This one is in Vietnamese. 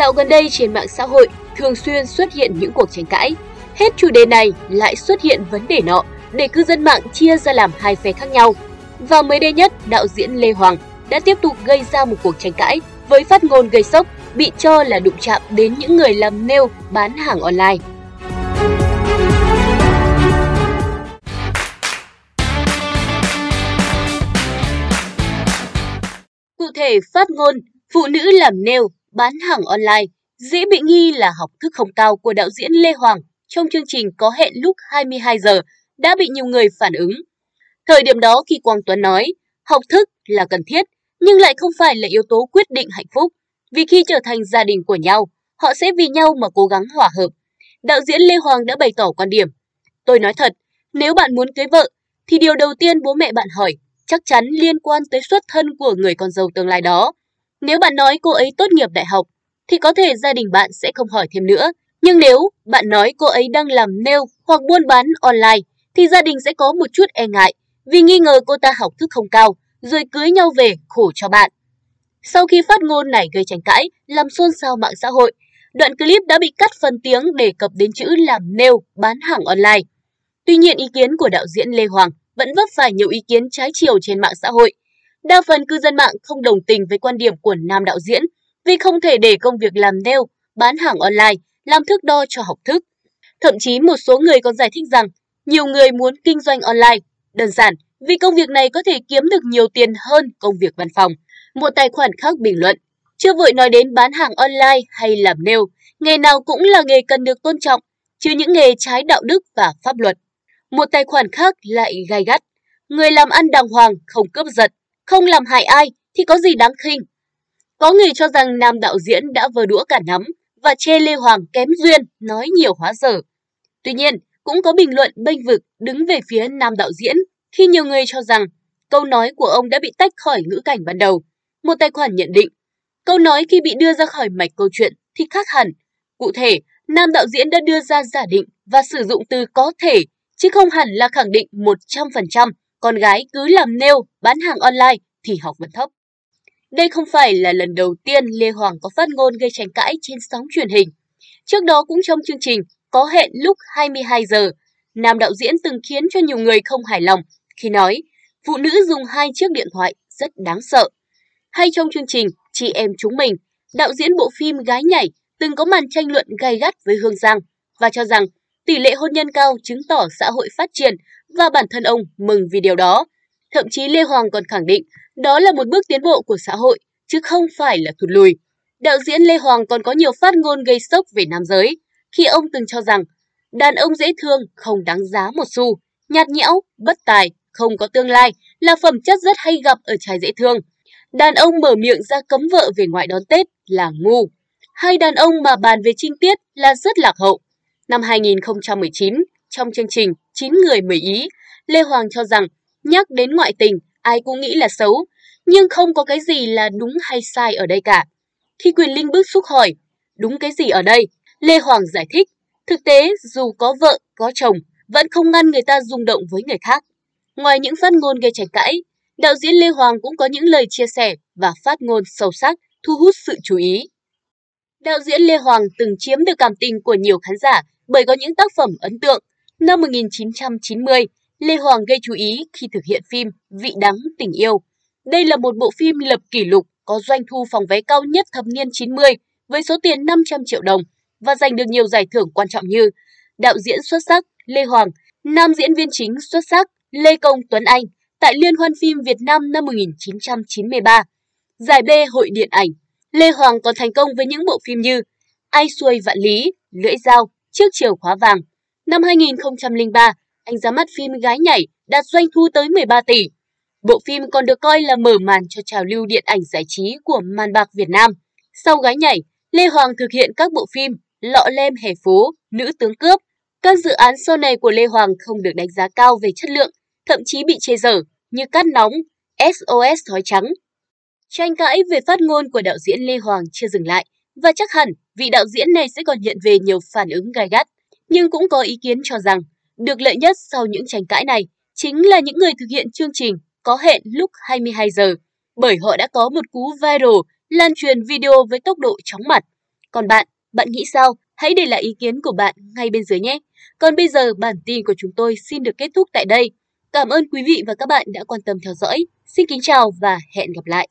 Dạo gần đây trên mạng xã hội thường xuyên xuất hiện những cuộc tranh cãi. Hết chủ đề này lại xuất hiện vấn đề nọ để cư dân mạng chia ra làm hai phe khác nhau. Và mới đây nhất, đạo diễn Lê Hoàng đã tiếp tục gây ra một cuộc tranh cãi với phát ngôn gây sốc bị cho là đụng chạm đến những người làm nail bán hàng online. Cụ thể, phát ngôn phụ nữ làm nail bán hàng online dễ bị nghi là học thức không cao của đạo diễn Lê Hoàng trong chương trình Có Hẹn Lúc 22 giờ đã bị nhiều người phản ứng. Thời điểm đó khi Quang Tuấn nói học thức là cần thiết nhưng lại không phải là yếu tố quyết định hạnh phúc, vì khi trở thành gia đình của nhau, họ sẽ vì nhau mà cố gắng hòa hợp. Đạo diễn Lê Hoàng đã bày tỏ quan điểm: tôi nói thật, nếu bạn muốn cưới vợ thì điều đầu tiên bố mẹ bạn hỏi chắc chắn liên quan tới xuất thân của người con dâu tương lai đó. Nếu bạn nói cô ấy tốt nghiệp đại học thì có thể gia đình bạn sẽ không hỏi thêm nữa. Nhưng nếu bạn nói cô ấy đang làm nail hoặc buôn bán online thì gia đình sẽ có một chút e ngại vì nghi ngờ cô ta học thức không cao, rồi cưới nhau về khổ cho bạn. Sau khi phát ngôn này gây tranh cãi, làm xôn xao mạng xã hội, đoạn clip đã bị cắt phần tiếng đề cập đến chữ làm nail bán hàng online. Tuy nhiên, ý kiến của đạo diễn Lê Hoàng vẫn vấp phải nhiều ý kiến trái chiều trên mạng xã hội. Đa phần cư dân mạng không đồng tình với quan điểm của nam đạo diễn vì không thể để công việc làm nail bán hàng online làm thước đo cho học thức. Thậm chí một số người còn giải thích rằng nhiều người muốn kinh doanh online đơn giản vì công việc này có thể kiếm được nhiều tiền hơn công việc văn phòng. Một tài khoản khác bình luận: chưa vội nói đến bán hàng online hay làm nail, nghề nào cũng là nghề cần được tôn trọng, chứ những nghề trái đạo đức và pháp luật. Một tài khoản khác lại gay gắt: người làm ăn đàng hoàng, không cướp giật, không làm hại ai thì có gì đáng khinh. Có người cho rằng nam đạo diễn đã vơ đũa cả nắm và chê Lê Hoàng kém duyên, nói nhiều hóa dở. Tuy nhiên, cũng có bình luận bênh vực đứng về phía nam đạo diễn khi nhiều người cho rằng câu nói của ông đã bị tách khỏi ngữ cảnh ban đầu. Một tài khoản nhận định, câu nói khi bị đưa ra khỏi mạch câu chuyện thì khác hẳn. Cụ thể, nam đạo diễn đã đưa ra giả định và sử dụng từ có thể, chứ không hẳn là khẳng định 100% con gái cứ làm nail, bán hàng online thì học vẫn thấp. Đây không phải là lần đầu tiên Lê Hoàng có phát ngôn gây tranh cãi trên sóng truyền hình. Trước đó cũng trong chương trình Có Hẹn Lúc 22 giờ, nam đạo diễn từng khiến cho nhiều người không hài lòng khi nói phụ nữ dùng 2 chiếc điện thoại rất đáng sợ. Hay trong chương trình Chị Em Chúng Mình, đạo diễn bộ phim Gái Nhảy từng có màn tranh luận gay gắt với Hương Giang và cho rằng tỷ lệ hôn nhân cao chứng tỏ xã hội phát triển và bản thân ông mừng vì điều đó. Thậm chí Lê Hoàng còn khẳng định đó là một bước tiến bộ của xã hội chứ không phải là thụt lùi. Đạo diễn Lê Hoàng còn có nhiều phát ngôn gây sốc về nam giới khi ông từng cho rằng đàn ông dễ thương không đáng giá một xu, nhạt nhẽo, bất tài, không có tương lai là phẩm chất rất hay gặp ở trai dễ thương. Đàn ông mở miệng ra cấm vợ về ngoại đón Tết là ngu. Hay đàn ông mà bàn về trinh tiết là rất lạc hậu. Năm 2019, trong chương trình 9 Người Mười Ý, Lê Hoàng cho rằng nhắc đến ngoại tình ai cũng nghĩ là xấu, nhưng không có cái gì là đúng hay sai ở đây cả. Khi Quyền Linh bức xúc hỏi đúng cái gì ở đây, Lê Hoàng giải thích thực tế dù có vợ, có chồng vẫn không ngăn người ta rung động với người khác. Ngoài những phát ngôn gây tranh cãi, đạo diễn Lê Hoàng cũng có những lời chia sẻ và phát ngôn sâu sắc thu hút sự chú ý. Đạo diễn Lê Hoàng từng chiếm được cảm tình của nhiều khán giả bởi có những tác phẩm ấn tượng. Năm 1990, Lê Hoàng gây chú ý khi thực hiện phim Vị Đắng Tình Yêu. Đây là một bộ phim lập kỷ lục có doanh thu phòng vé cao nhất thập niên 90 với số tiền 500 triệu đồng và giành được nhiều giải thưởng quan trọng như đạo diễn xuất sắc Lê Hoàng, nam diễn viên chính xuất sắc Lê Công Tuấn Anh tại Liên Hoan Phim Việt Nam năm 1993, giải B Hội Điện ảnh. Lê Hoàng còn thành công với những bộ phim như Ai Xuôi Vạn Lý, Lưỡi Dao, Chiếc Chìa Khóa Vàng. Năm 2003, anh ra mắt phim Gái Nhảy đạt doanh thu tới 13 tỷ. Bộ phim còn được coi là mở màn cho trào lưu điện ảnh giải trí của màn bạc Việt Nam. Sau Gái Nhảy, Lê Hoàng thực hiện các bộ phim Lọ Lem Hè Phố, Nữ Tướng Cướp. Các dự án sau này của Lê Hoàng không được đánh giá cao về chất lượng, thậm chí bị chê dở như Cát Nóng, SOS Thói Trắng. Tranh cãi về phát ngôn của đạo diễn Lê Hoàng chưa dừng lại và chắc hẳn vị đạo diễn này sẽ còn hiện về nhiều phản ứng gay gắt. Nhưng cũng có ý kiến cho rằng được lợi nhất sau những tranh cãi này chính là những người thực hiện chương trình Có Hẹn Lúc 22 giờ, bởi họ đã có một cú viral lan truyền video với tốc độ chóng mặt. Còn bạn nghĩ sao? Hãy để lại ý kiến của bạn ngay bên dưới nhé. Còn bây giờ, bản tin của chúng tôi xin được kết thúc tại đây. Cảm ơn quý vị và các bạn đã quan tâm theo dõi. Xin kính chào và hẹn gặp lại.